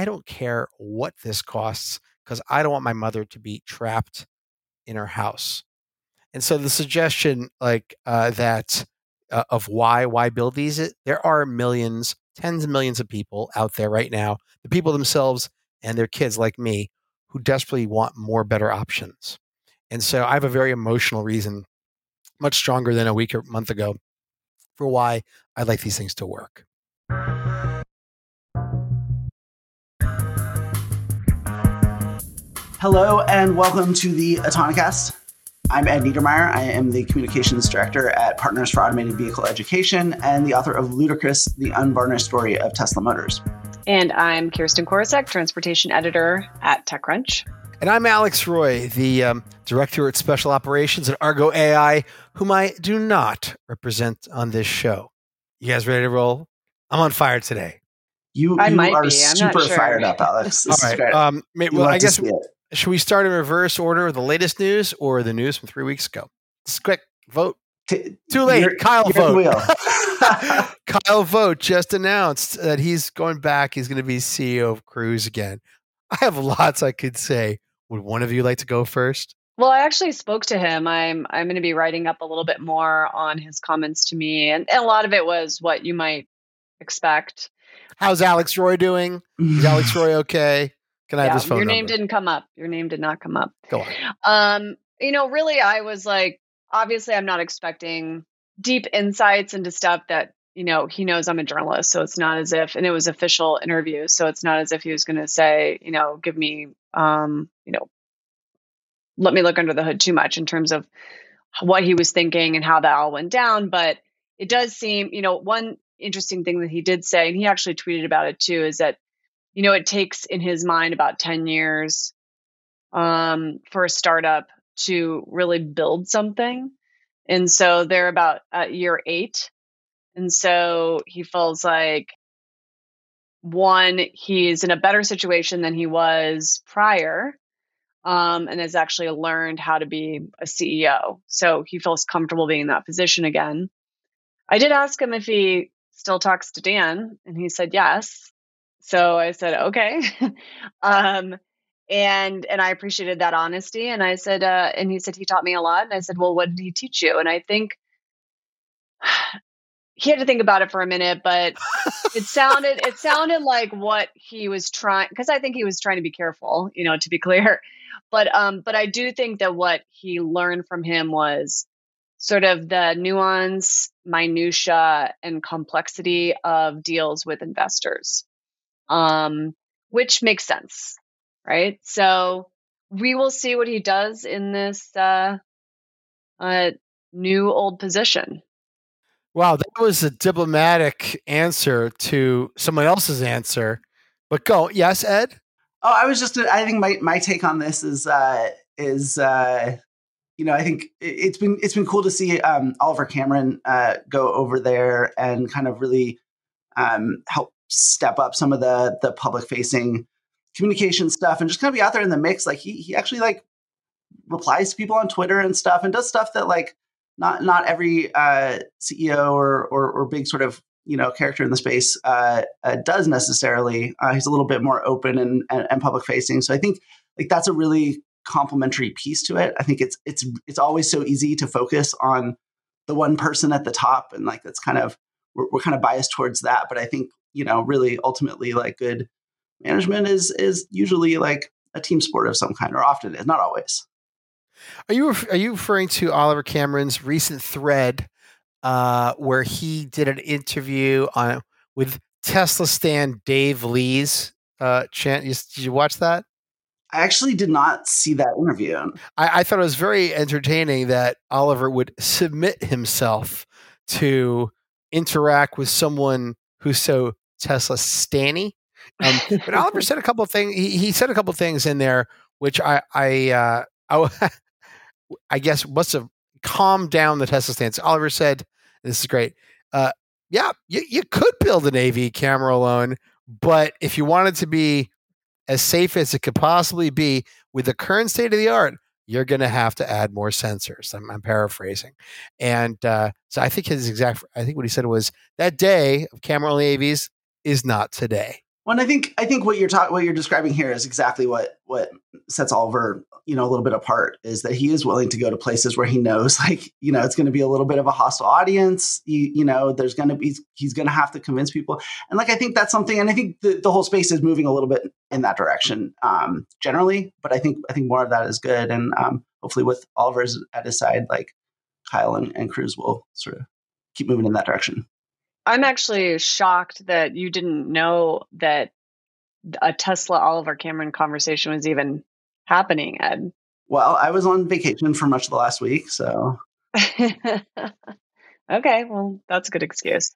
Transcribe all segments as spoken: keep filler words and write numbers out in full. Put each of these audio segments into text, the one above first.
I don't care what this costs because I don't want my mother to be trapped in her house. And so the suggestion like uh, that uh, of why, why build these, there are millions, tens of millions of people out there right now, the people themselves and their kids like me, who desperately want more better options. And so I have a very emotional reason, much stronger than a week or month ago, for why I like these things to work. Hello and welcome to the Autonocast. I'm Ed Niedermeyer. I am the communications director at Partners for Automated Vehicle Education and the author of Ludicrous, The Unvarnished Story of Tesla Motors. And I'm Kirsten Korosek, transportation editor at TechCrunch. And I'm Alex Roy, the um, director at Special Operations at Argo A I, whom I do not represent on this show. You guys ready to roll? I'm on fire today. You, I you might are be. super sure. fired up, Alex. This All right. Um, well, I guess... Should we start in reverse order with the latest news or the news from three weeks ago? Let's quick vote. T- Too late. You're, Kyle Vogt. Kyle Vogt just announced that he's going back. He's going to be C E O of Cruise again. I have lots I could say. Would one of you like to go first? Well, I actually spoke to him. I'm I'm going to be writing up a little bit more on his comments to me. And, and a lot of it was what you might expect. How's Alex Roy doing? Is Alex Roy okay? Can I yeah, have his phone your name number? Didn't come up. Your name did not come up. Go on. Um, you know, really, I was like, obviously, I'm not expecting deep insights into stuff that, you know, he knows I'm a journalist. So it's not as if, and it was official interview. So it's not as if he was going to say, you know, give me, um, you know, let me look under the hood too much in terms of what he was thinking and how that all went down. But it does seem, you know, one interesting thing that he did say, and he actually tweeted about it too, is that, you know, it takes in his mind about ten years um, for a startup to really build something. And so they're about at year eight. And so he feels like, one, he's in a better situation than he was prior um, and has actually learned how to be a C E O. So he feels comfortable being in that position again. I did ask him if he still talks to Dan, and he said yes. So I said, okay. um, and, and I appreciated that honesty. And I said, uh, and he said, he taught me a lot. And I said, well, what did he teach you? And I think he had to think about it for a minute, but it sounded, it sounded like what he was trying, cause I think he was trying to be careful, you know, to be clear, but, um, but I do think that what he learned from him was sort of the nuance, minutia, and complexity of deals with investors. Um, which makes sense, right? So we will see what he does in this uh, uh, new old position. Wow, that was a diplomatic answer to someone else's answer. But go, yes, Ed? Oh, I was just, I think my, my take on this is, uh, is uh, you know, I think it's been, it's been cool to see um, Oliver Cameron uh, go over there and kind of really um, help step up some of the the public facing communication stuff and just kind of be out there in the mix. Like he he actually like replies to people on Twitter and stuff and does stuff that like not not every uh, C E O or, or or big sort of you know character in the space uh, uh, does necessarily. Uh, he's a little bit more open and, and and public facing. So I think like that's a really complementary piece to it. I think it's it's it's always so easy to focus on the one person at the top and like that's kind of we're, we're kind of biased towards that. But I think, you know, really ultimately like good management is, is usually like a team sport of some kind, or often is, not always. Are you, are you referring to Oliver Cameron's recent thread uh, where he did an interview on with Tesla stan Dave Lee's uh, chant? You, did you watch that? I actually did not see that interview. I, I thought it was very entertaining that Oliver would submit himself to interact with someone who's so Tesla stanny. Um, but Oliver said a couple of things. He, he said a couple of things in there, which I I, uh, I I guess must have calmed down the Tesla stance. Oliver said, "This is great. Uh, yeah, you, you could build an A V camera alone, but if you wanted to be as safe as it could possibly be with the current state of the art, you're going to have to add more sensors." I'm, I'm paraphrasing. And uh, so I think his exact, I think what he said was that day of camera only A Vs is not today. Well, and I think I think what you're ta- what you're describing here is exactly what what sets Oliver, you know, a little bit apart, is that he is willing to go to places where he knows, like, you know, it's going to be a little bit of a hostile audience. You, you know, there's going to be, he's going to have to convince people. And like, I think that's something, and I think the, the whole space is moving a little bit in that direction um, generally. But I think I think more of that is good. And um, hopefully with Oliver's at his side, like Kyle and, and Cruise will sort of keep moving in that direction. I'm actually shocked that you didn't know that a Tesla Oliver Cameron conversation was even happening, Ed. Well, I was on vacation for much of the last week, so. Okay, well, that's a good excuse.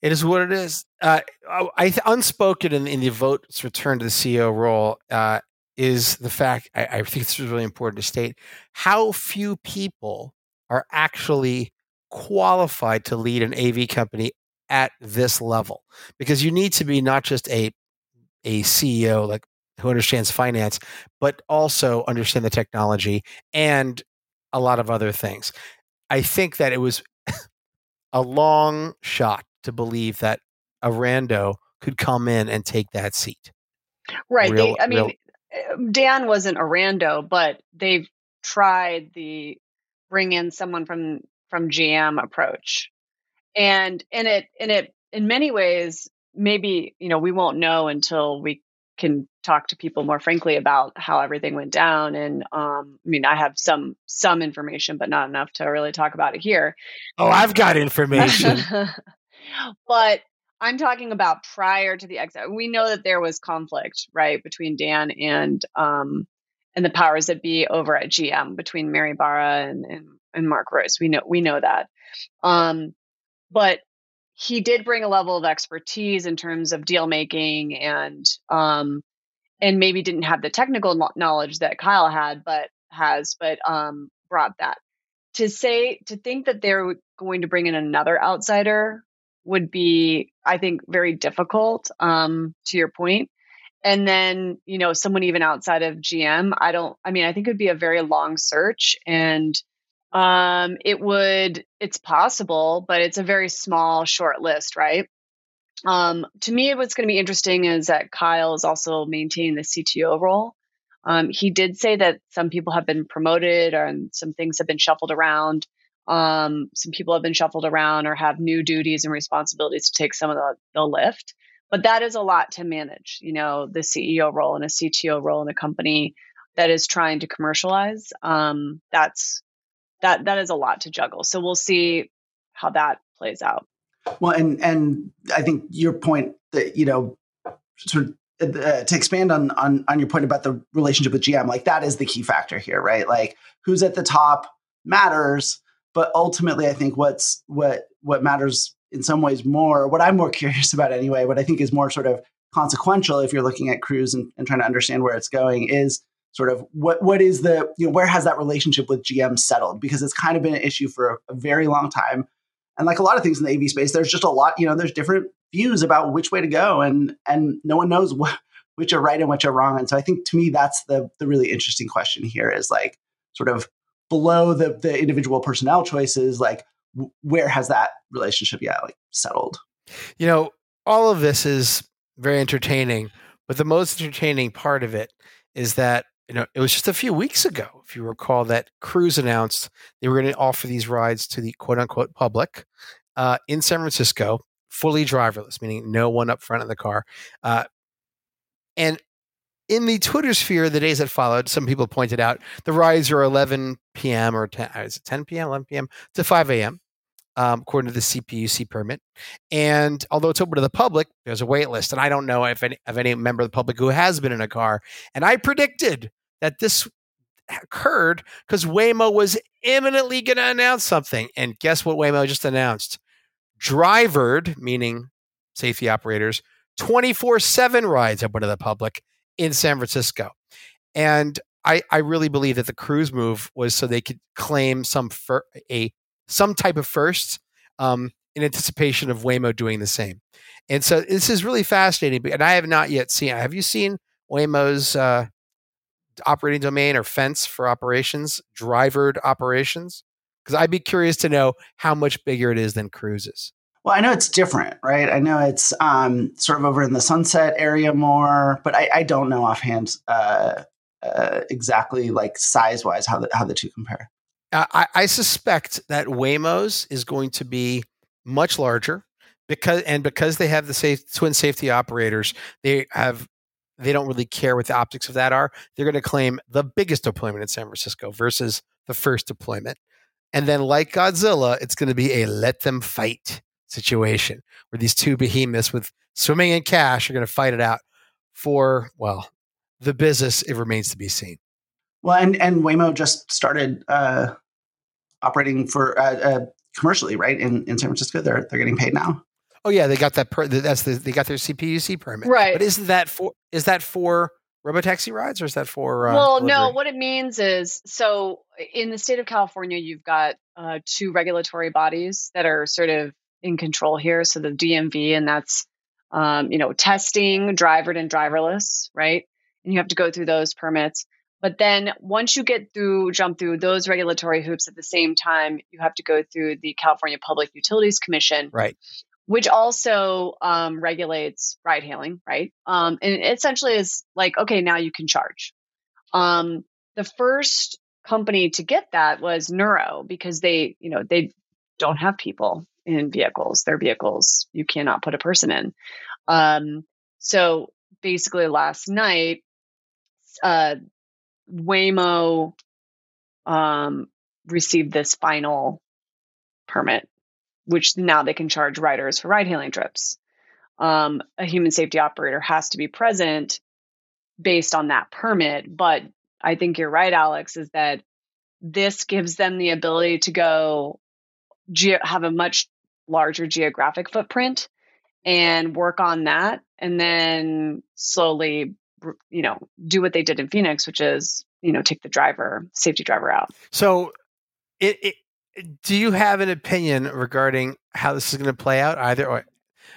It is what it is. Uh, I unspoken in, in the Vogt's return to the C E O role uh, is the fact, I, I think this is really important to state, how few people are actually qualified to lead an A V company at this level, because you need to be not just a a C E O like who understands finance, but also understand the technology and a lot of other things. I think that it was a long shot to believe that a rando could come in and take that seat. Right. Real, they, I mean, real... Dan wasn't a rando, but they've tried the bring in someone from from G M approach. And in it, in it, in many ways, maybe, you know, we won't know until we can talk to people more frankly about how everything went down. And um, I mean, I have some some information, but not enough to really talk about it here. Oh, I've got information. But I'm talking about prior to the exit. We know that there was conflict, right, between Dan and um, and the powers that be over at G M, between Mary Barra and and, and Mark Reuss. We know we know that. Um, But he did bring a level of expertise in terms of deal making, and um, and maybe didn't have the technical knowledge that Kyle had, but has, but um, brought that. To say to think that they're going to bring in another outsider would be, I think, very difficult. Um, to your point, and then you know someone even outside of G M. I don't. I mean, I think it would be a very long search, and. Um, it would, it's possible, but it's a very small, short list, right? Um, to me, what's going to be interesting is that Kyle is also maintaining the C T O role. Um, he did say that some people have been promoted or and some things have been shuffled around. Um, some people have been shuffled around or have new duties and responsibilities to take some of the, the lift, but that is a lot to manage, you know, the C E O role and a C T O role in a company that is trying to commercialize. Um, that's, That that is a lot to juggle. So we'll see how that plays out. Well, and and I think your point that, you know, sort of uh, to expand on on on your point about the relationship with G M, like that is the key factor here, right? Like who's at the top matters, but ultimately, I think what's what what matters in some ways more. What I'm more curious about anyway, what I think is more sort of consequential if you're looking at Cruise and, and trying to understand where it's going is. Sort of what what is the, you know, where has that relationship with G M settled? Because it's kind of been an issue for a, a very long time. And like a lot of things in the A V space, there's just a lot, you know, there's different views about which way to go. And and no one knows what, which are right and which are wrong. And so I think to me, that's the the really interesting question here is like sort of below the the individual personnel choices, like w- where has that relationship yeah, like settled? You know, all of this is very entertaining, but the most entertaining part of it is that you know, it was just a few weeks ago, if you recall, that Cruise announced they were going to offer these rides to the quote-unquote public uh, in San Francisco, fully driverless, meaning no one up front in the car. Uh, and in the Twitter sphere, the days that followed, some people pointed out the rides are eleven p.m. or ten, is it ten p.m., eleven p.m. to five a.m., um, according to the C P U C permit. And although it's open to the public, there's a wait list. And I don't know if any, of any member of the public who has been in a car. And I predicted that this occurred because Waymo was imminently going to announce something. And guess what Waymo just announced? Drivered, meaning safety operators, twenty-four seven rides open to the public in San Francisco. And I, I really believe that the Cruise move was so they could claim some fir- a some type of first um, in anticipation of Waymo doing the same. And so this is really fascinating. And I have not yet seen, have you seen Waymo's uh, operating domain or fence for operations, drivered operations? Because I'd be curious to know how much bigger it is than Cruise's. Well, I know it's different, right? I know it's um, sort of over in the Sunset area more, but I, I don't know offhand uh, uh, exactly like size-wise how the, how the two compare. Uh, I, I suspect that Waymo's is going to be much larger because and because they have the safe, twin safety operators, they have they don't really care what the optics of that are. They're going to claim the biggest deployment in San Francisco versus the first deployment. And then like Godzilla, it's going to be a let them fight situation where these two behemoths with swimming in cash are going to fight it out for, well, the business. It remains to be seen. Well, and, and Waymo just started uh, operating for uh, uh, commercially, right? In, in San Francisco, they're they're getting paid now. Oh yeah, they got that. Per- that's the, they got their C P U C permit, right? But isn't that for is that for robotaxi rides or is that for? Uh, well, delivery? No. What it means is so in the state of California, you've got uh, two regulatory bodies that are sort of in control here. So the D M V, and that's um, you know testing, drivered and driverless, right? And you have to go through those permits. But then once you get through, jump through those regulatory hoops at the same time, you have to go through the California Public Utilities Commission, right? Which also um, regulates ride hailing, right? Um, and it essentially is like, okay, now you can charge. Um, the first company to get that was Neuro because they, you know, they don't have people in vehicles. Their vehicles, you cannot put a person in. Um, so basically last night, uh, Waymo um, received this final permit, which now they can charge riders for ride-hailing trips. Um, a human safety operator has to be present based on that permit. But I think you're right, Alex, is that this gives them the ability to go ge- have a much larger geographic footprint and work on that, and then slowly you know, do what they did in Phoenix, which is, you know, take the driver, safety driver out. So it, it, do you have an opinion regarding how this is going to play out either? Or,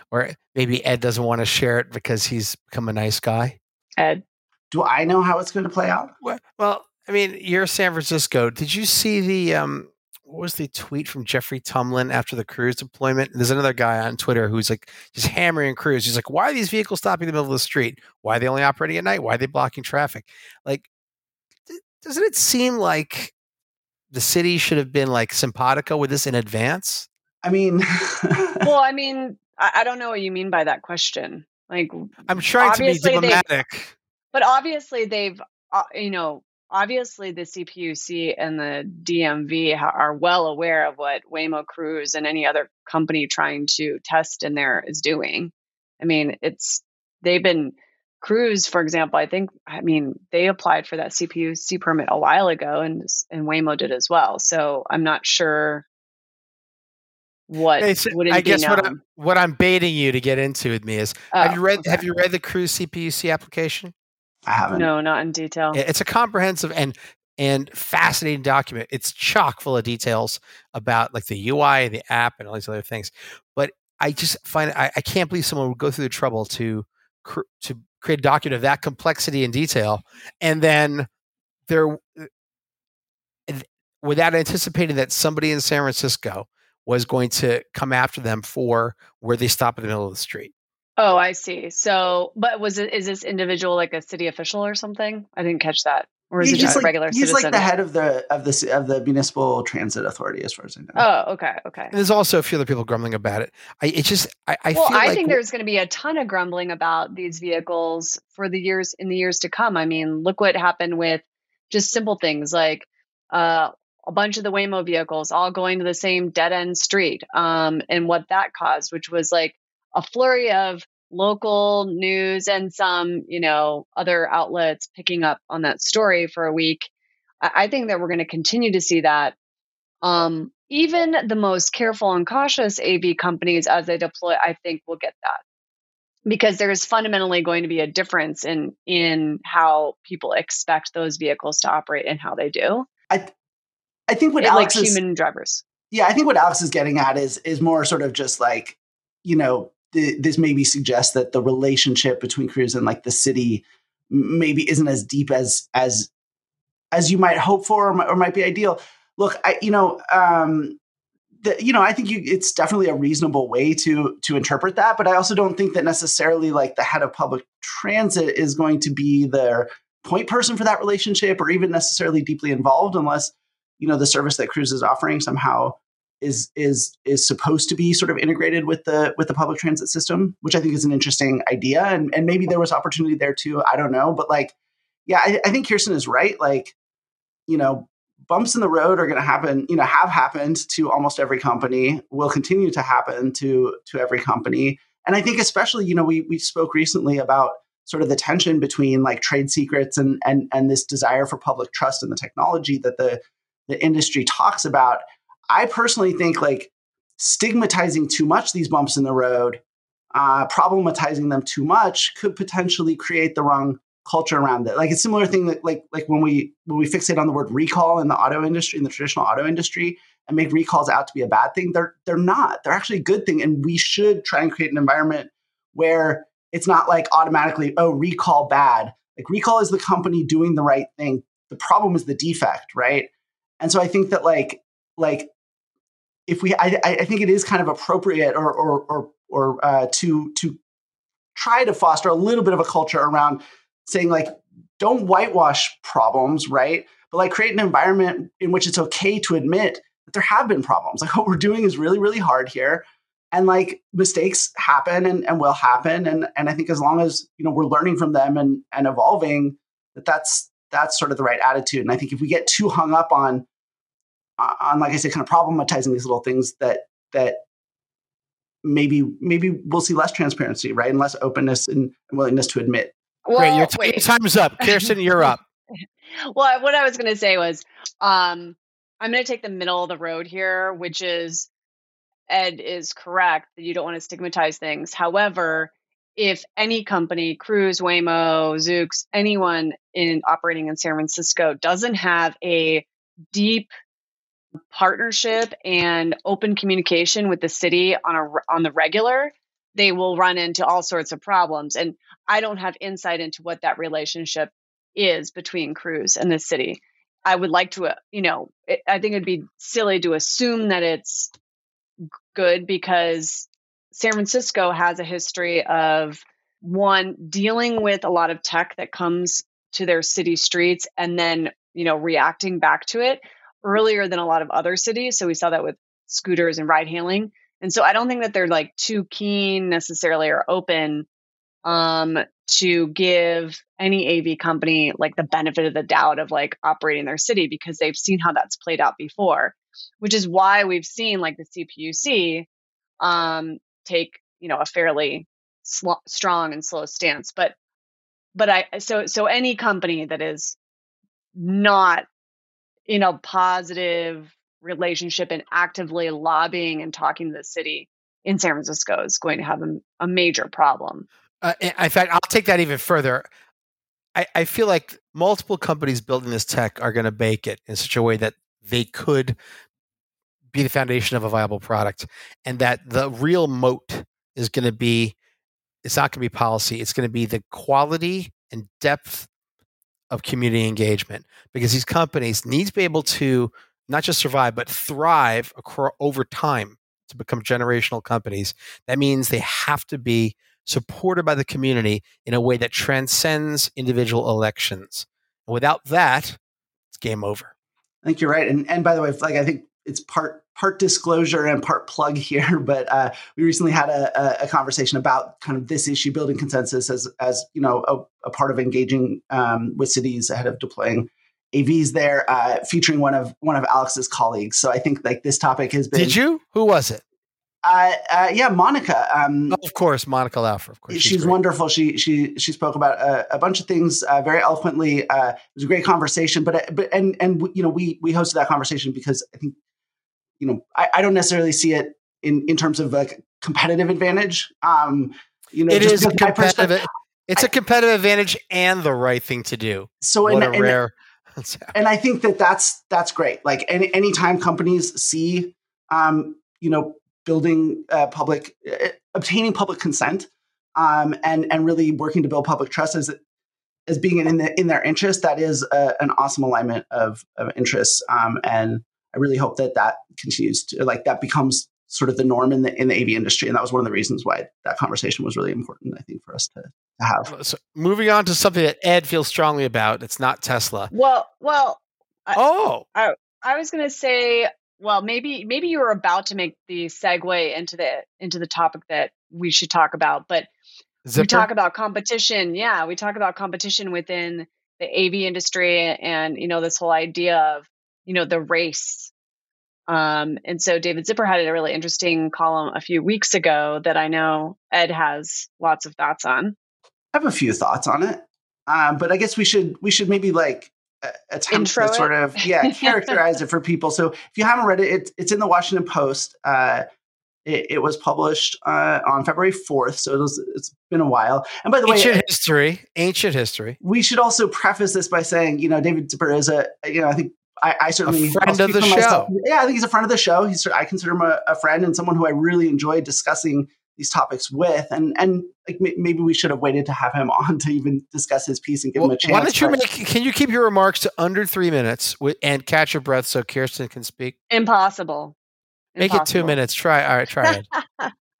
or maybe Ed doesn't want to share it because he's become a nice guy. Ed, do I know how it's going to play out? Well, I mean, you're San Francisco. Did you see the, um, what was the tweet from Jeffrey Tumlin after the Cruise deployment? There's another guy on Twitter who's like just hammering Cruise. He's like, why are these vehicles stopping in the middle of the street? Why are they only operating at night? Why are they blocking traffic? Like, th- doesn't it seem like the city should have been like simpatico with this in advance? I mean, well, I mean, I-, I don't know what you mean by that question. Like, I'm trying to be diplomatic, but obviously they've, uh, you know, obviously, the C P U C and the D M V are well aware of what Waymo, Cruise, and any other company trying to test in there is doing. I mean, it's they've been Cruise, for example. I think I mean they applied for that C P U C permit a while ago, and and Waymo did as well. So I'm not sure what would I guess what I'm, what I'm baiting you to get into with me is oh, have you read okay. have you read the Cruise C P U C application? I haven't. No, not in detail. It's a comprehensive and and fascinating document. It's chock full of details about like the U I and the app and all these other things. But I just find I, I can't believe someone would go through the trouble to cr- to create a document of that complexity and detail, and then there without anticipating that somebody in San Francisco was going to come after them for where they stop in the middle of the street. Oh, I see. So, but was it, is this individual like a city official or something? I didn't catch that. Or is he's it just like, a regular he's citizen? He's like the head of the, of the, of the municipal transit authority as far as I know. Oh, okay. Okay. And there's also a few other people grumbling about it. I, it's just, I, I well, feel I like think there's going to be a ton of grumbling about these vehicles for the years in the years to come. I mean, look what happened with just simple things like, uh, a bunch of the Waymo vehicles all going to the same dead end street. Um, and what that caused, which was like, a flurry of local news and some, you know, other outlets picking up on that story for a week. I think that we're going to continue to see that. Um, even the most careful and cautious A V companies as they deploy, I think will get that because there is fundamentally going to be a difference in, in how people expect those vehicles to operate and how they do. I, th- I think what it, Alex like is, human drivers. Yeah. I think what Alex is getting at is, is more sort of just like, you know, this maybe suggests that the relationship between Cruise and like the city maybe isn't as deep as, as, as you might hope for, or, or might be ideal. Look, I, you know, um, the, you know, I think you, it's definitely a reasonable way to to interpret that. But I also don't think that necessarily like the head of public transit is going to be their point person for that relationship or even necessarily deeply involved unless, you know, the service that Cruise is offering somehow is is is supposed to be sort of integrated with the with the public transit system, which I think is an interesting idea. And and maybe there was opportunity there too. I don't know. But like, yeah, I, I think Kirsten is right. Like, you know, bumps in the road are going to happen, you know, have happened to almost every company, will continue to happen to to every company. And I think especially, you know, we we spoke recently about sort of the tension between like trade secrets and and and this desire for public trust in the technology that the the industry talks about. I personally think like stigmatizing too much these bumps in the road, uh, problematizing them too much could potentially create the wrong culture around it. Like a similar thing that like like when we when we fixate on the word recall in the auto industry, in the traditional auto industry, and make recalls out to be a bad thing, they're they're not. They're actually a good thing. And we should try and create an environment where it's not like automatically, oh, recall bad. Like recall is the company doing the right thing. The problem is the defect, right? And so I think that like like if we, I, I think it is kind of appropriate or or or, or uh, to to try to foster a little bit of a culture around saying like, don't whitewash problems, right? But like create an environment in which it's okay to admit that there have been problems. Like what we're doing is really, really hard here. And like mistakes happen and, and will happen. And and I think as long as, you know, we're learning from them and and evolving, that that's, that's sort of the right attitude. And I think if we get too hung up on on, like I said, kind of problematizing these little things, that that maybe maybe we'll see less transparency, right? And less openness and willingness to admit. Well, great, your, t- your time's up. Kirsten, you're up. Well, what I was going to say was um, I'm going to take the middle of the road here, which is Ed is correct that you don't want to stigmatize things. However, if any company, Cruise, Waymo, Zoox, anyone in operating in San Francisco doesn't have a deep partnership and open communication with the city on a on the regular, they will run into all sorts of problems. And I don't have insight into what that relationship is between Cruise and the city. I would like to, uh, you know, it, I think it'd be silly to assume that it's good because San Francisco has a history of one dealing with a lot of tech that comes to their city streets and then, you know, reacting back to it earlier than a lot of other cities. So we saw that with scooters and ride hailing. And so I don't think that they're like too keen necessarily or open um, to give any A V company like the benefit of the doubt of like operating their city because they've seen how that's played out before, which is why we've seen like the C P U C um, take, you know, a fairly sl- strong and slow stance. But, but I, so, so any company that is not in a positive relationship and actively lobbying and talking to the city in San Francisco is going to have a, a major problem. Uh, in fact, I'll take that even further. I, I feel like multiple companies building this tech are going to bake it in such a way that they could be the foundation of a viable product, and that the real moat is going to be, it's not going to be policy. It's going to be the quality and depth of community engagement, because these companies need to be able to not just survive, but thrive across, over time to become generational companies. That means they have to be supported by the community in a way that transcends individual elections. And without that, it's game over. I think you're right. And and by the way, like I think it's part part disclosure and part plug here, but uh, we recently had a, a conversation about kind of this issue, building consensus as, as you know, a, a part of engaging um, with cities ahead of deploying A Vs there, uh, featuring one of one of Alex's colleagues. So I think like this topic has been. Did you? Who was it? Uh, uh, yeah, Monica. Um, of course, Monica Laufer. Of course, she's, she's wonderful. She she she spoke about a, a bunch of things uh, very eloquently. Uh, it was a great conversation. But but and and you know we we hosted that conversation because I think you know I, I don't necessarily see it in, in terms of like competitive advantage. Um, you know, it is a competitive. It's I, a competitive advantage and the right thing to do. So what and, a rare. And, And I think that that's, that's great. Like any, anytime companies see, um, you know, building uh, public, uh, obtaining public consent um, and, and really working to build public trust as, as being in, the, in their interest, that is a, an awesome alignment of, of interests. Um, and I really hope that that continues to, like, that becomes sort of the norm in the in the A V industry. And that was one of the reasons why that conversation was really important, I think, for us to, to have. So moving on to something that Ed feels strongly about. It's not Tesla. Well, well, I, oh, I, I was going to say, well, maybe maybe you were about to make the segue into the into the topic that we should talk about, but Zipper? We talk about competition. Yeah, we talk about competition within the A V industry, and you know, this whole idea of, you know, the race. Um, and so David Zipper had a really interesting column a few weeks ago that I know Ed has lots of thoughts on. I have a few thoughts on it, um, but I guess we should we should maybe like uh, attempt Intro to it. sort of yeah characterize it for people. So if you haven't read it, it it's in the Washington Post. Uh, it, it was published uh, on February fourth, so it was, it's been a while. And by the way, ancient history, ancient history. We should also preface this by saying, you know, David Zipper is a you know I think. I, I certainly a friend of the show. Myself. Yeah, I think he's a friend of the show. He's I consider him a, a friend and someone who I really enjoy discussing these topics with. And and like m- maybe we should have waited to have him on to even discuss his piece and give well, him a chance. Why don't you make, can you keep your remarks to under three minutes with, and catch your breath so Kirsten can speak? Impossible. Make Impossible. It two minutes. Try all right. Try it.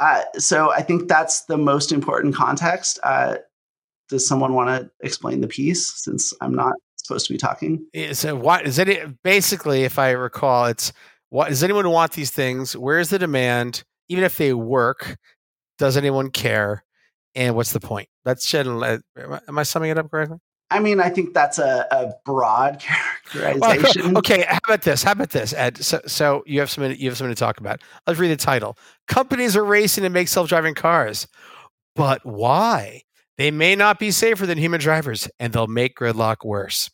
uh, so I think that's the most important context. Uh, does someone want to explain the piece since I'm not supposed to be talking? So what is it? Basically, if I recall, it's what does anyone want these things? Where is the demand? Even if they work, does anyone care? And what's the point? That's am I summing it up correctly? I mean, I think that's a, a broad characterization. Well, okay, how about this? How about this, Ed? So, so you have something you have something to talk about. Let's read the title. Companies are racing to make self-driving cars, but why? They may not be safer than human drivers, and they'll make gridlock worse.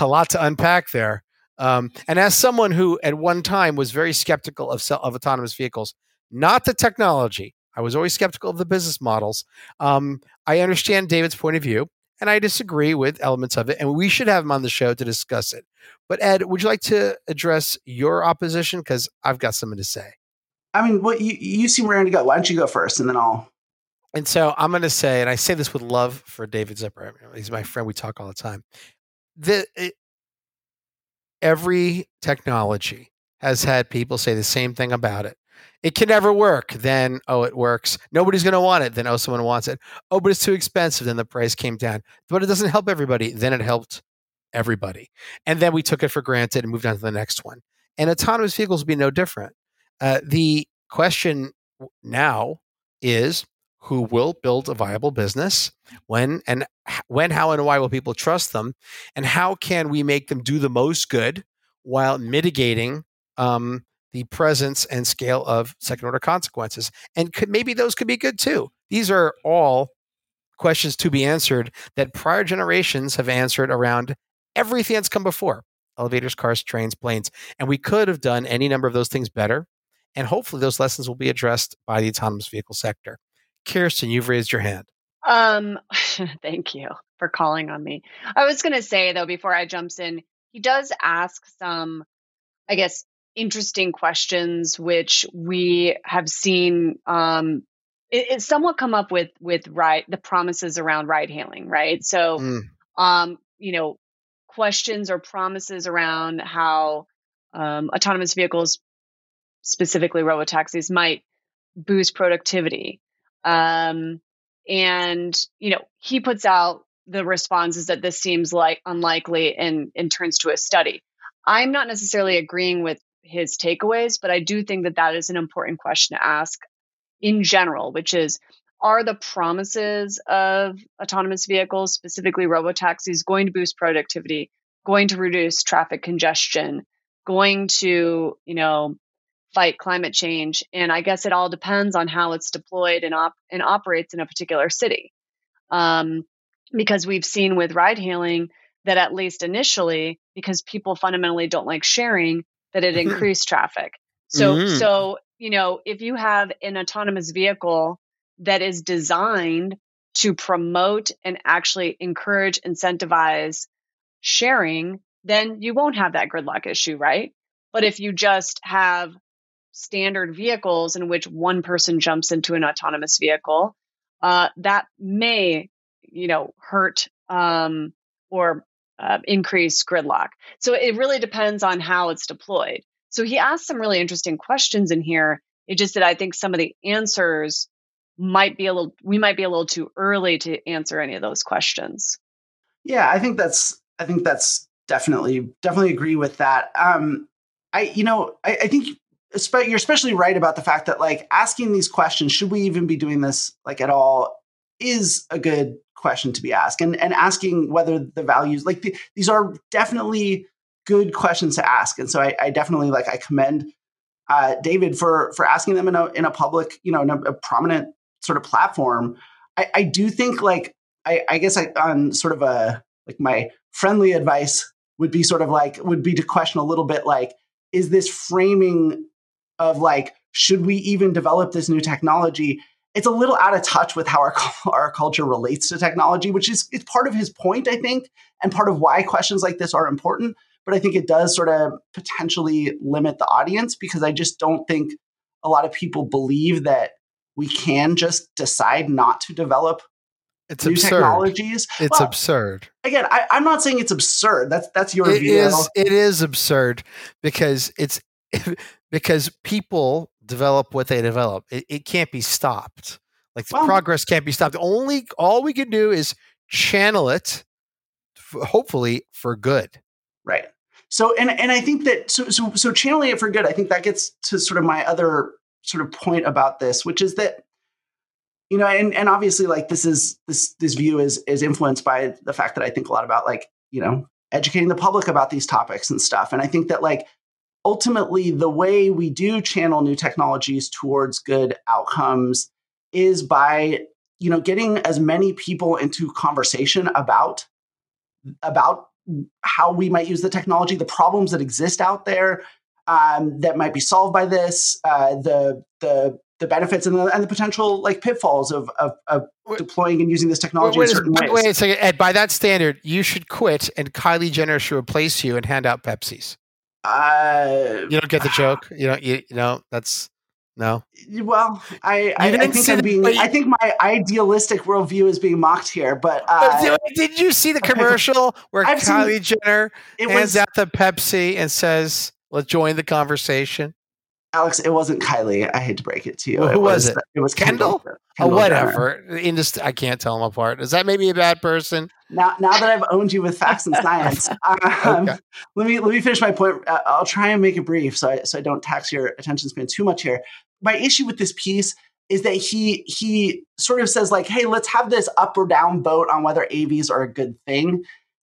A lot to unpack there. Um, and as someone who at one time was very skeptical of self, of autonomous vehicles, not the technology, I was always skeptical of the business models. Um, I understand David's point of view, and I disagree with elements of it, and we should have him on the show to discuss it. But Ed, would you like to address your opposition? Because I've got something to say. I mean, what you, you seem raring to go. Why don't you go first, and then I'll... And so I'm going to say, and I say this with love for David Zipper. He's my friend. We talk all the time. The, it, every technology has had people say the same thing about it. It can never work. Then, oh, it works. Nobody's going to want it. Then, oh, someone wants it. Oh, but it's too expensive. Then the price came down. But it doesn't help everybody. Then it helped everybody. And then we took it for granted and moved on to the next one. And autonomous vehicles will be no different. Uh, the question now is, who will build a viable business? When and when, how and why will people trust them? And how can we make them do the most good while mitigating um, the presence and scale of second order consequences? And could, maybe those could be good too. These are all questions to be answered that prior generations have answered around everything that's come before: elevators, cars, trains, planes. And we could have done any number of those things better. And hopefully those lessons will be addressed by the autonomous vehicle sector. Kirsten, you've raised your hand. Um, thank you for calling on me. I was going to say, though, before I jumps in, he does ask some, I guess, interesting questions, which we have seen um, it, it somewhat come up with with ride, the promises around ride hailing, right? So, mm. um, you know, questions or promises around how um, autonomous vehicles, specifically robotaxis, might boost productivity. Um, and, you know, he puts out the responses that this seems like unlikely and, and turns to a study. I'm not necessarily agreeing with his takeaways, but I do think that that is an important question to ask in general, which is, are the promises of autonomous vehicles, specifically robotaxis, going to boost productivity, going to reduce traffic congestion, going to, you know, fight climate change? And I guess it all depends on how it's deployed and op- and operates in a particular city. Um, because we've seen with ride hailing that at least initially, because people fundamentally don't like sharing, that it increased traffic. So, mm-hmm. so, you know, if you have an autonomous vehicle that is designed to promote and actually encourage, incentivize sharing, then you won't have that gridlock issue, right? But if you just have standard vehicles in which one person jumps into an autonomous vehicle, uh, that may, you know, hurt um, or uh, increase gridlock. So it really depends on how it's deployed. So he asked some really interesting questions in here. It just that I think some of the answers might be a little, we might be a little too early to answer any of those questions. Yeah, I think that's, I think that's definitely, definitely agree with that. Um, I, you know, I, I think you're especially right about the fact that like asking these questions, should we even be doing this like at all, is a good question to be asked, and and asking whether the values, like the, these are definitely good questions to ask. And so I, I definitely like, I commend uh, David for, for asking them in a, in a public, you know, in a, a prominent sort of platform. I, I do think like, I, I guess I, on sort of a, like my friendly advice would be sort of like, would be to question a little bit, like, is this framing of like, should we even develop this new technology? It's a little out of touch with how our, our culture relates to technology, which is it's part of his point, I think, and part of why questions like this are important. But I think it does sort of potentially limit the audience, because I just don't think a lot of people believe that we can just decide not to develop It's New absurd. Technologies. It's well, absurd. Again, I, I'm not saying it's absurd. That's that's your it view. Is, it is absurd because it's because people develop what they develop. It, it can't be stopped. Like the well, progress can't be stopped. Only all we can do is channel it, for, hopefully for good. Right. So and and I think that so so so channeling it for good. I think that gets to sort of my other sort of point about this, which is that. You know, and, and obviously, like this is this this view is is influenced by the fact that I think a lot about like, you know, educating the public about these topics and stuff. And I think that like ultimately the way we do channel new technologies towards good outcomes is by, you know, getting as many people into conversation about about how we might use the technology, the problems that exist out there um, that might be solved by this, uh, the the. the benefits and the, and the potential like pitfalls of, of, of deploying and using this technology wait, in certain wait, ways. Wait a second, Ed, by that standard, you should quit and Kylie Jenner should replace you and hand out Pepsis. Uh, you don't get the joke. You don't, you, you know, that's no. Well, I, I, I think I'm being, I think my idealistic worldview is being mocked here, but, uh, but did, did you see the commercial where I've Kylie seen, Jenner it hands was, out the Pepsi and says, let's join the conversation? Alex, it wasn't Kylie. I hate to break it to you. Well, who it was, was it? It was Kendall. Kendall, Kendall oh, whatever. Indust- I can't tell them apart. Is that maybe a bad person? Now, now that I've owned you with facts and science, um, okay. let me let me finish my point. Uh, I'll try and make it brief, so I, so I don't tax your attention span too much here. My issue with this piece is that he he sort of says like, "Hey, let's have this up or down vote on whether A Vs are a good thing,"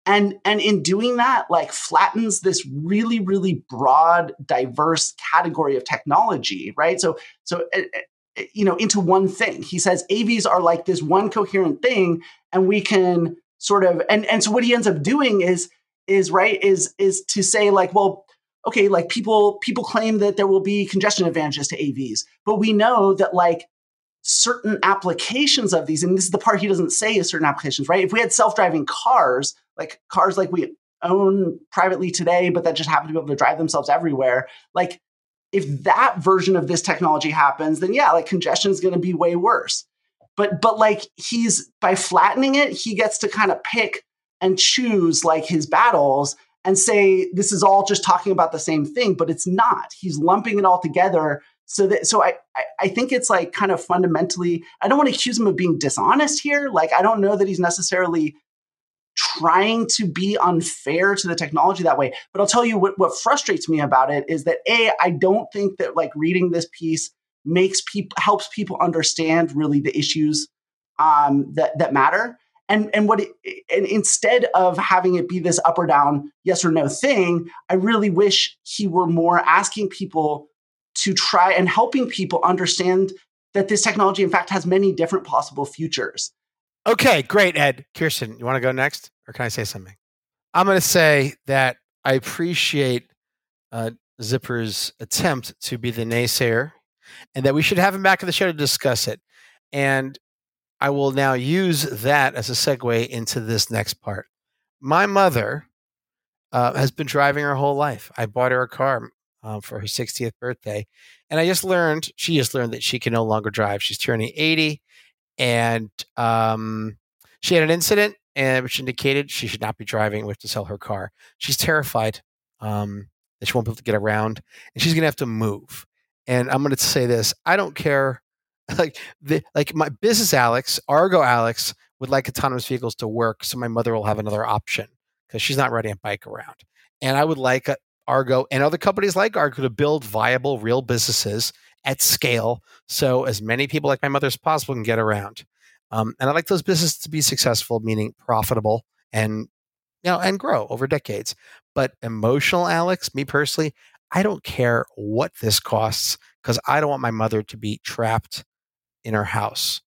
and and in doing that, like flattens this really, really broad, diverse category of technology, right? So, so uh, you know, into one thing. He says A Vs are like this one coherent thing, and we can sort of and and so what he ends up doing is is right is is to say like, well, okay, like people people claim that there will be congestion advantages to A Vs, but we know that like. Certain applications of these, and this is the part he doesn't say is certain applications, right? If we had self-driving cars, like cars like we own privately today, but that just happen to be able to drive themselves everywhere, like if that version of this technology happens, then yeah, like congestion is going to be way worse. But but like he's, by flattening it, he gets to kind of pick and choose like his battles and say, this is all just talking about the same thing, but it's not. He's lumping it all together. So that, so I, I think it's like kind of fundamentally, I don't want to accuse him of being dishonest here. Like, I don't know that he's necessarily trying to be unfair to the technology that way, but I'll tell you what, what frustrates me about it is that A, I don't think that like reading this piece makes people, helps people understand really the issues um, that, that matter. And, and what, it, and instead of having it be this up or down, yes or no thing, I really wish he were more asking people to try and helping people understand that this technology, in fact, has many different possible futures. Okay, great, Ed. Kirsten, you want to go next? Or can I say something? I'm going to say that I appreciate uh, Zipper's attempt to be the naysayer and that we should have him back on the show to discuss it. And I will now use that as a segue into this next part. My mother uh, has been driving her whole life. I bought her a car. Um, for her sixtieth birthday. And I just learned, she just learned that she can no longer drive. She's turning eighty and um, she had an incident and which indicated she should not be driving. We have to sell her car. She's terrified um, that she won't be able to get around, and she's going to have to move. And I'm going to say this: I don't care. Like the, like my business, Alex, Argo Alex would like autonomous vehicles to work, so my mother will have another option because she's not riding a bike around. And I would like a, Argo and other companies like Argo to build viable, real businesses at scale, so as many people like my mother as possible can get around. Um, and I'd like those businesses to be successful, meaning profitable, and you know, and grow over decades. But emotional, Alex, me personally, I don't care what this costs because I don't want my mother to be trapped in her house.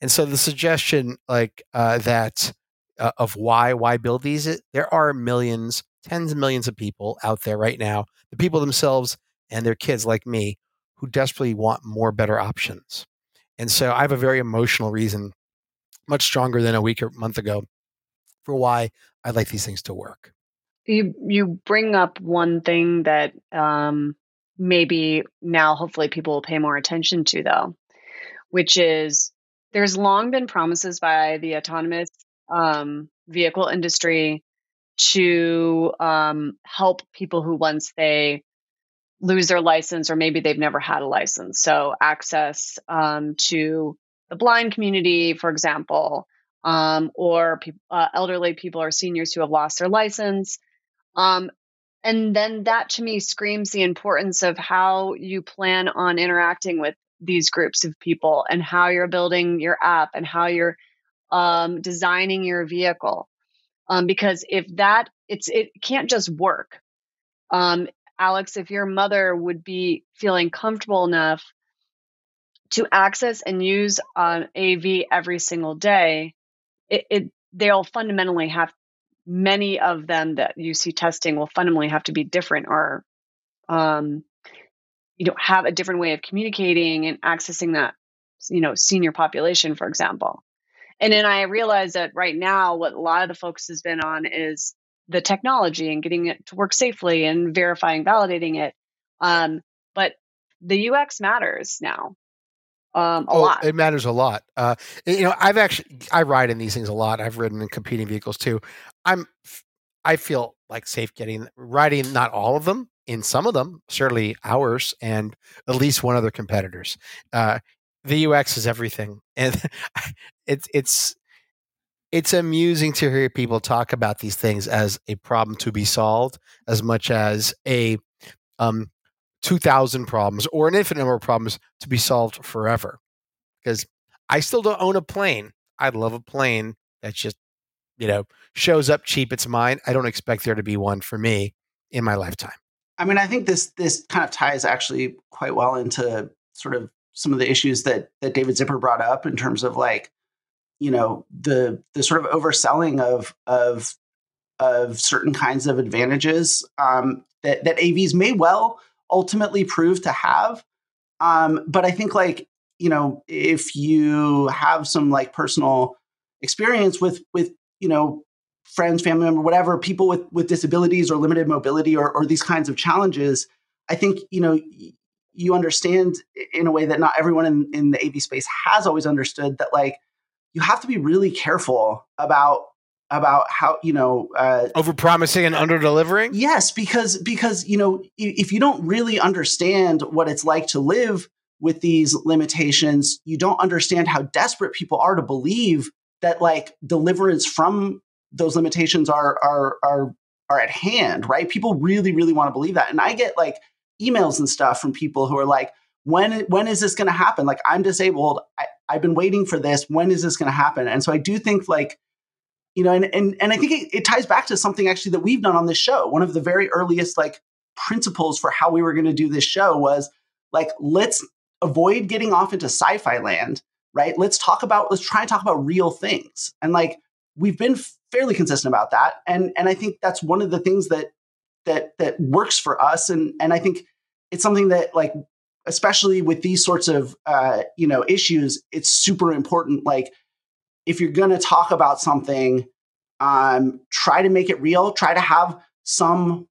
And so the suggestion, like uh, that, uh, of why why build these? There are millions. Tens of millions of people out there right now, the people themselves and their kids like me, who desperately want more better options. And so I have a very emotional reason, much stronger than a week or month ago, for why I like these things to work. You you bring up one thing that um, maybe now hopefully people will pay more attention to, though, which is there's long been promises by the autonomous um, vehicle industry to um, help people who once they lose their license or maybe they've never had a license. So access um, to the blind community, for example, um, or pe- uh, elderly people or seniors who have lost their license. Um, and then that to me screams the importance of how you plan on interacting with these groups of people and how you're building your app and how you're um, designing your vehicle. Um, because if that, it's it can't just work. Um, Alex, if your mother would be feeling comfortable enough to access and use um, A V every single day, it, it they'll fundamentally have, many of them that you see testing will fundamentally have to be different or um, you know, have a different way of communicating and accessing that, you know, senior population, for example. And then I realize that right now, what a lot of the focus has been on is the technology and getting it to work safely and verifying, validating it. Um, but the U X matters now um, a oh, lot. It matters a lot. Uh, you know, I've actually I ride in these things a lot. I've ridden in competing vehicles too. I'm I feel like safe getting riding. Not all of them, in some of them, certainly ours, and at least one other competitor's. Uh, The U X is everything, and it's it's it's amusing to hear people talk about these things as a problem to be solved, as much as a um, two thousand problems or an infinite number of problems to be solved forever. Because I still don't own a plane. I'd love a plane that just you know shows up cheap. It's mine. I don't expect there to be one for me in my lifetime. I mean, I think this this kind of ties actually quite well into sort of some of the issues that that David Zipper brought up in terms of like, you know, the the sort of overselling of of of certain kinds of advantages um, that that A Vs may well ultimately prove to have. Um, but I think like, you know, if you have some like personal experience with with you know friends, family member, whatever, people with with disabilities or limited mobility or or these kinds of challenges, I think you know. you understand in a way that not everyone in, in the A V space has always understood that, like, you have to be really careful about, about how, you know, uh, overpromising and underdelivering. Yes. Because, because, you know, if you don't really understand what it's like to live with these limitations, you don't understand how desperate people are to believe that like deliverance from those limitations are, are, are, are at hand. Right. People really, really want to believe that. And I get like, emails and stuff from people who are like, when, when is this going to happen? Like, I'm disabled. I, I've been waiting for this. When is this going to happen? And so I do think like, you know, and, and, and I think it, it ties back to something actually that we've done on this show. One of the very earliest like principles for how we were going to do this show was like, let's avoid getting off into sci-fi land, right? Let's talk about, let's try and talk about real things. And like, we've been fairly consistent about that. And, and I think that's one of the things that, that that works for us. And, and I think it's something that like, especially with these sorts of, uh, you know, issues, it's super important. Like if you're going to talk about something, um, try to make it real, try to have some,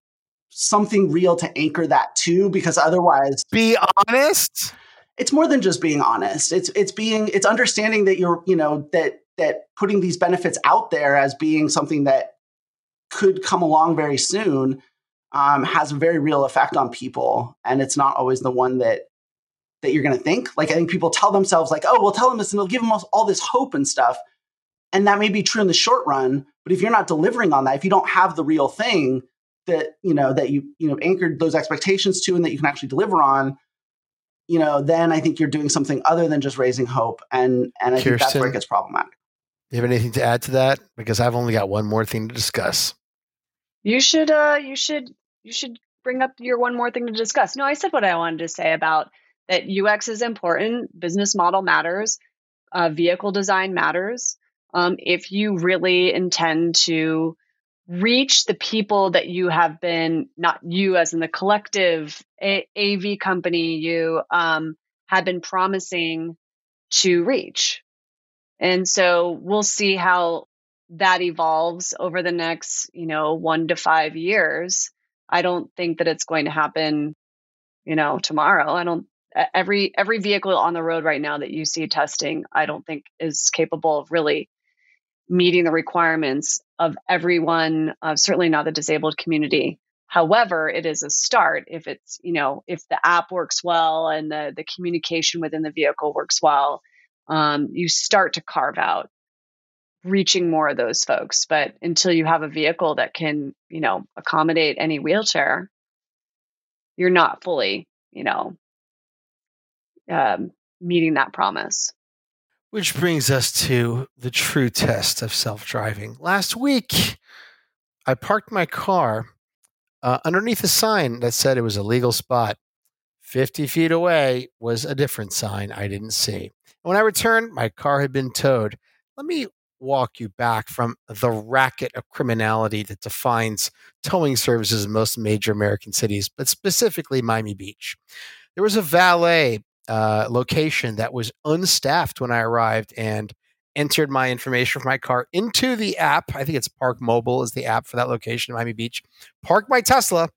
something real to anchor that to, because otherwise be honest. It's more than just being honest. It's, it's being, it's understanding that you're, you know, that, that putting these benefits out there as being something that could come along very soon um, has a very real effect on people. And it's not always the one that that you're going to think. Like, I think people tell themselves like, oh, we'll tell them this and it'll give them all this hope and stuff. And that may be true in the short run, but if you're not delivering on that, if you don't have the real thing that, you know, that you, you know, anchored those expectations to and that you can actually deliver on, you know, then I think you're doing something other than just raising hope. And, and I Kirsten, think that's where it gets problematic. Do you have anything to add to that? Because I've only got one more thing to discuss. You should, uh, you should, you should bring up your one more thing to discuss. No, I said what I wanted to say about that. U X is important. Business model matters. Uh, vehicle design matters. Um, if you really intend to reach the people that you have been, not you as in the collective a- AV company, you um, have been promising to reach. And so we'll see how that evolves over the next, you know, one to five years. I don't think that it's going to happen, you know, tomorrow. I don't, every, every vehicle on the road right now that you see testing, I don't think is capable of really meeting the requirements of everyone, uh, certainly not the disabled community. However, it is a start if it's, you know, if the app works well and the, the communication within the vehicle works well, um, you start to carve out reaching more of those folks. But until you have a vehicle that can, you know, accommodate any wheelchair, you're not fully, you know, um, meeting that promise. Which brings us to the true test of self-driving. Last week, I parked my car uh, underneath a sign that said it was a legal spot. fifty feet away was a different sign I didn't see. When I returned, my car had been towed. Let me walk you back from the racket of criminality that defines towing services in most major American cities, but specifically Miami Beach. There was a valet Uh, location that was unstaffed when I arrived and entered my information for my car into the app. I think it's Park Mobile is the app for that location in Miami Beach. Parked my Tesla,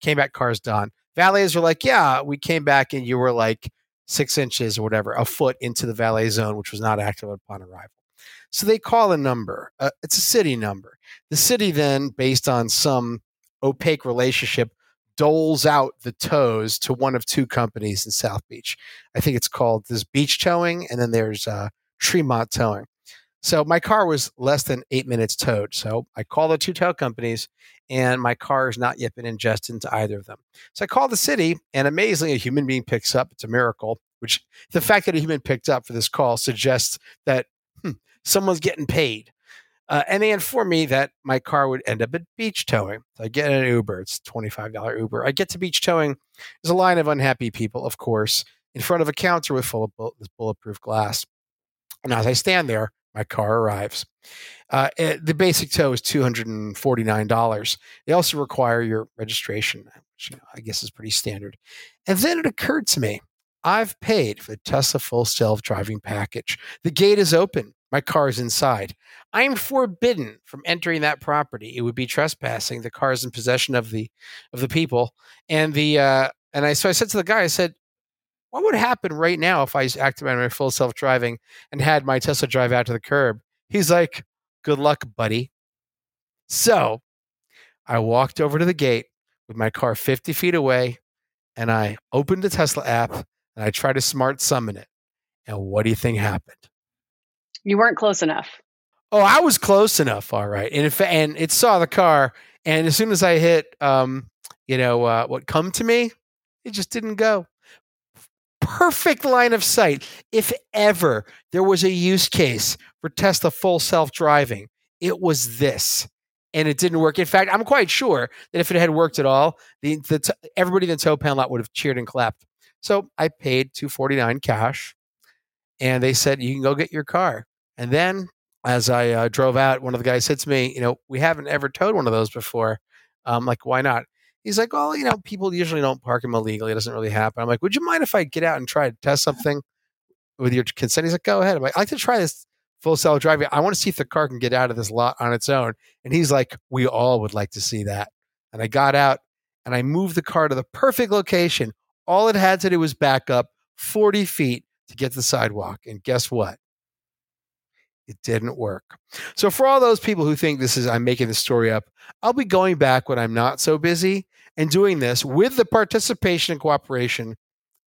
came back, car's done. Valets were like, yeah, we came back and you were like six inches or whatever, a foot into the valet zone, which was not active upon arrival. So they call a number. Uh, it's a city number. The city then, based on some opaque relationship, doles out the tows to one of two companies in South Beach. I think it's called this Beach Towing, and then there's uh, Tremont Towing. So my car was less than eight minutes towed. So I call the two tow companies, and my car has not yet been ingested into either of them. So I call the city, and amazingly, a human being picks up. It's a miracle, which the fact that a human picked up for this call suggests that hmm, someone's getting paid. Uh, and they informed me that my car would end up at Beach Towing. So I get an Uber. It's a twenty-five dollars Uber. I get to Beach Towing. There's a line of unhappy people, of course, in front of a counter with full of bull- bulletproof glass. And as I stand there, my car arrives. Uh, it, the basic tow is two hundred forty-nine dollars. They also require your registration, which you know, I guess is pretty standard. And then it occurred to me, I've paid for the Tesla full self-driving package. The gate is open. My car is inside. I am forbidden from entering that property. It would be trespassing. The car is in possession of the of the people. And the uh, and I so I said to the guy, I said, what would happen right now if I activated my full self-driving and had my Tesla drive out to the curb? He's like, good luck, buddy. So I walked over to the gate with my car fifty feet away, and I opened the Tesla app, and I tried to smart summon it. And what do you think happened? You weren't close enough. Oh, I was close enough. All right. And if, and it saw the car. And as soon as I hit, um, you know, uh, what come to me, it just didn't go. Perfect line of sight. If ever there was a use case for Tesla full self-driving, it was this. And it didn't work. In fact, I'm quite sure that if it had worked at all, the, the t- everybody in the tow pound lot would have cheered and clapped. So I paid two hundred forty-nine dollars cash. And they said, you can go get your car. And then as I uh, drove out, one of the guys said to me, you know, we haven't ever towed one of those before. I'm um, like, why not? He's like, well, you know, people usually don't park them illegally. It doesn't really happen. I'm like, would you mind if I get out and try to test something with your consent? He's like, go ahead. I'm like, I'd like to try this full self-driving. I want to see if the car can get out of this lot on its own. And he's like, we all would like to see that. And I got out and I moved the car to the perfect location. All it had to do was back up forty feet to get to the sidewalk. And guess what? It didn't work. So for all those people who think this is, I'm making this story up, I'll be going back when I'm not so busy and doing this with the participation and cooperation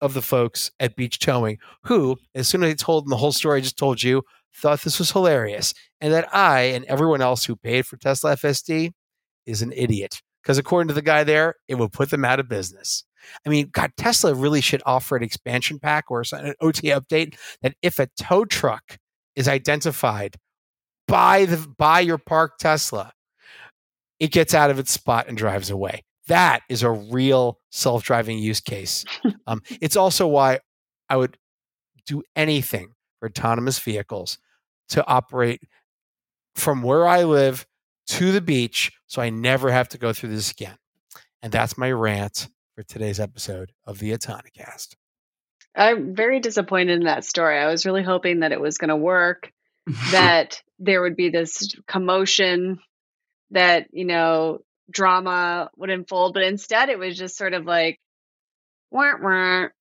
of the folks at Beach Towing, who, as soon as I told them the whole story I just told you, thought this was hilarious, and that I and everyone else who paid for Tesla F S D is an idiot. Because according to the guy there, it would put them out of business. I mean, God, Tesla really should offer an expansion pack or an O T A update that if a tow truck is identified by the by your parked Tesla, it gets out of its spot and drives away. That is a real self-driving use case. um, it's also why I would do anything for autonomous vehicles to operate from where I live to the beach, so I never have to go through this again. And that's my rant for today's episode of the Autonocast. I'm very disappointed in that story. I was really hoping that it was going to work, that there would be this commotion, that, you know, drama would unfold, but instead it was just sort of like, wah,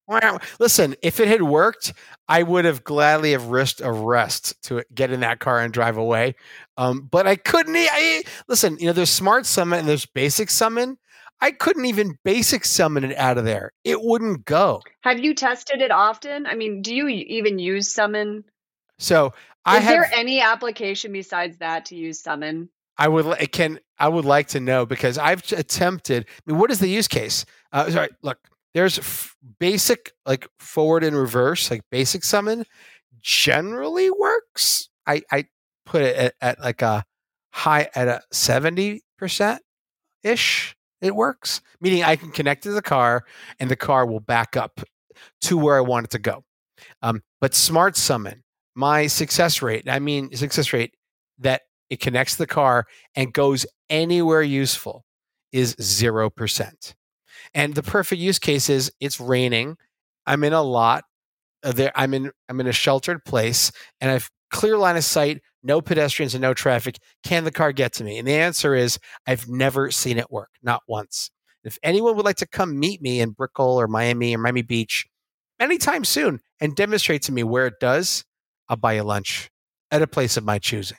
wah. Listen, if it had worked, I would have gladly have risked arrest to get in that car and drive away. Um, but I couldn't. I, listen, you know, there's smart summon and there's basic summon. I couldn't even basic summon it out of there. It wouldn't go. Have you tested it often? I mean, do you even use summon? So, I is have, there any application besides that to use summon? I would it can. I would like to know, because I've attempted. I mean, what is the use case? Uh, sorry, look. There's f- basic, like forward and reverse, like basic summon generally works. I, I put it at, at like a high, at a seventy percent ish. It works, meaning I can connect to the car and the car will back up to where I want it to go. Um, but smart summon, my success rate, I mean, success rate that it connects to the car and goes anywhere useful is zero percent. And the perfect use case is it's raining. I'm in a lot. Uh, there, I'm in. I'm in a sheltered place, and I've clear line of sight, no pedestrians and no traffic. Can the car get to me? And the answer is I've never seen it work, not once. If anyone would like to come meet me in Brickell or Miami or Miami Beach anytime soon and demonstrate to me where it does, I'll buy you lunch at a place of my choosing.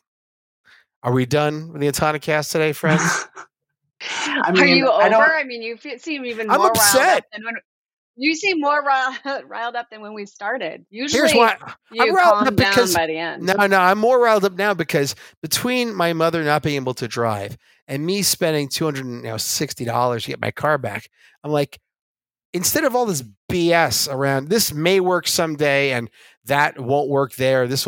Are we done with the Autonocast today, friends? I mean, are you over? I, I mean, you seem even I'm more upset. Riled up than when you seem more riled up than when we started. Usually, here's why you I'm riled calm up because, down by the end. No, no, I'm more riled up now because between my mother not being able to drive and me spending two hundred and sixty dollars to get my car back, I'm like, instead of all this B S around, this may work someday and that won't work there. This,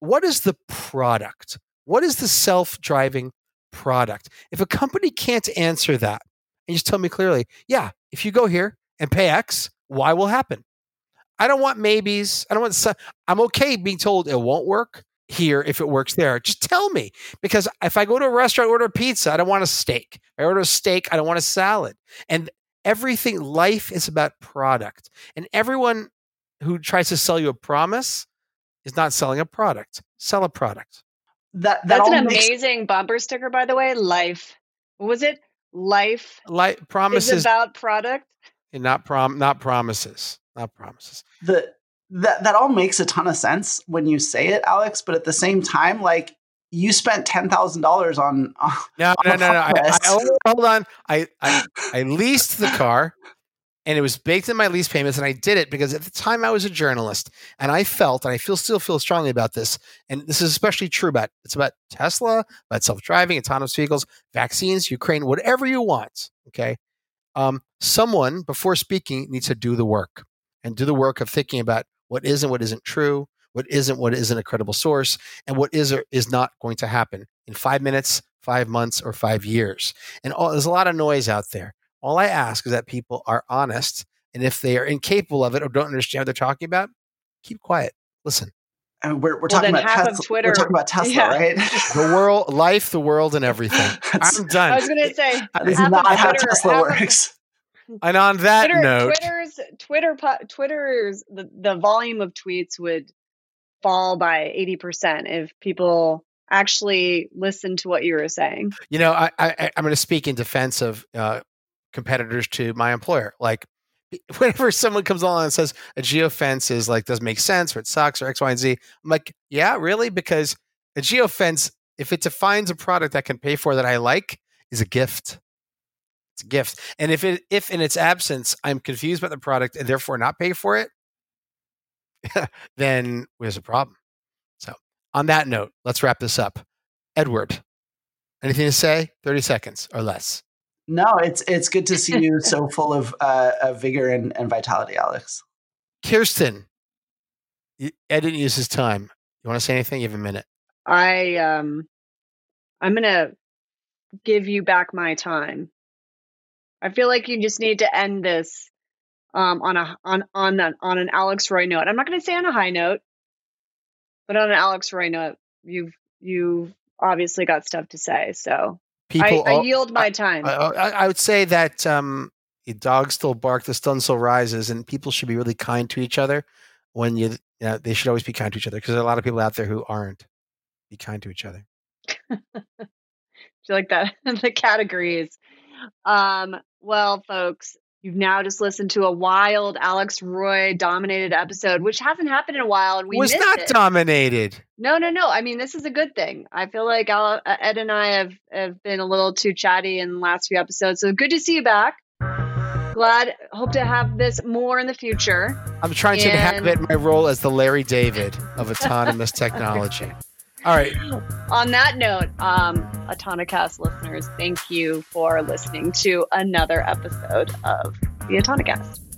what is the product? What is the self-driving product? If a company can't answer that and just tell me clearly, yeah, if you go here and pay X, Y will happen. I don't want maybes. I don't want some, I'm okay being told it won't work here if it works there. Just tell me, because if I go to a restaurant, order a pizza, I don't want a steak. I order a steak, I don't want a salad. And everything, life is about product. And everyone who tries to sell you a promise is not selling a product. Sell a product. That, that That's an makes... amazing bumper sticker, by the way. Life. What was it? Life. Life promises is about product. And not prom not promises. Not promises. The that that all makes a ton of sense when you say it, Alex, but at the same time, like, you spent ten thousand dollars on uh, No, on no, no, no. I, I, hold on. I, I I leased the car and it was baked in my lease payments, and I did it because at the time I was a journalist, and I felt, and I feel still feel strongly about this, and this is especially true about, it's about Tesla, about self-driving, autonomous vehicles, vaccines, Ukraine, whatever you want, okay? Um, someone, before speaking, needs to do the work, and do the work of thinking about what is and what isn't true, what isn't what isn't a credible source, and what is or is not going to happen in five minutes, five months, or five years. And all, there's a lot of noise out there. All I ask is that people are honest, and if they are incapable of it or don't understand what they're talking about, keep quiet. Listen. I mean, we're, we're, well, talking about Tesla. We're talking about Tesla, yeah. Right? The world, life, the world, and everything. I'm done. I was going to say, that's not Twitter, how Tesla works. Of, and on that Twitter, note, Twitter's Twitter, Twitter's the, the volume of tweets would fall by eighty percent if people actually listened to what you were saying. You know, I, I I'm going to speak in defense of. Uh, competitors to my employer. Like, whenever someone comes along and says a geofence is like, doesn't make sense, or it sucks, or X, Y, and Z, I'm like, yeah, really? Because A geofence, if it defines a product I can pay for that I like, is a gift. It's a gift. And if it if in its absence I'm confused about the product and therefore not pay for it, then there's a problem. So on that note, let's wrap this up. Edward, anything to say? thirty seconds or less. No, it's it's good to see you so full of, uh, of vigor and, and vitality, Alex. Kirsten, Ed didn't use his time. You want to say anything? You have a minute. I um, I'm gonna give you back my time. I feel like you just need to end this um, on a on on an on an Alex Roy note. I'm not gonna say on a high note, but on an Alex Roy note, you've you've obviously got stuff to say. So People, I, I yield my I, time. I, I, I would say that um, the dog still bark, the sun still rises, and people should be really kind to each other. When you, you know, they should always be kind to each other because there are a lot of people out there who aren't. Be kind to each other. Do you like that? The categories. Um, well, folks, you've now just listened to a wild Alex Roy dominated episode, which hasn't happened in a while. And we was not it. dominated. No, no, no. I mean, this is a good thing. I feel like Al- Ed and I have, have been a little too chatty in the last few episodes. So good to see you back. Glad. Hope to have this more in the future. I'm trying and... to inhabit my role as the Larry David of autonomous technology. All right. On that note, um, Autonocast listeners, thank you for listening to another episode of the Autonocast.